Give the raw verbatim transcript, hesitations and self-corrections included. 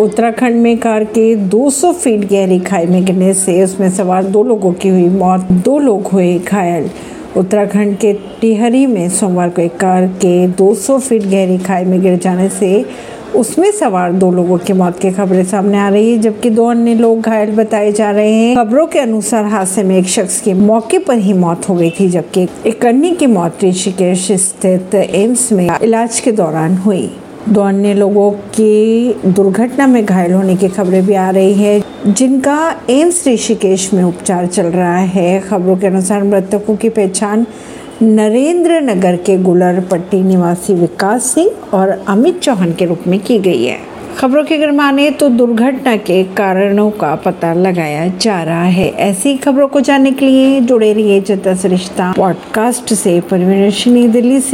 उत्तराखंड में कार के दो सौ फीट गहरी खाई में गिरने से उसमें सवार दो लोगों की हुई मौत, दो लोग हुए घायल। उत्तराखंड के टिहरी में सोमवार को एक कार के दो सौ फीट गहरी खाई में गिर जाने से उसमें सवार दो लोगों की मौत की खबरें सामने आ रही है, जबकि दो अन्य लोग घायल बताए जा रहे हैं। खबरों के अनुसार हादसे में एक शख्स की मौके पर ही मौत हो गई थी, जबकि एक अन्य की मौत ऋषिकेश स्थित एम्स में इलाज के दौरान हुई। दो अन्य लोगों की दुर्घटना में घायल होने की खबरें भी आ रही है, जिनका एम्स ऋषिकेश में उपचार चल रहा है। खबरों के अनुसार मृतकों की पहचान नरेंद्र नगर के गुलरपट्टी निवासी विकास सिंह और अमित चौहान के रूप में की गई है। खबरों के अगर माने तो दुर्घटना के कारणों का पता लगाया जा रहा है। ऐसी खबरों को जानने के लिए जुड़े रहिए जनता से रिश्ता पॉडकास्ट से। परवीन, नई दिल्ली से।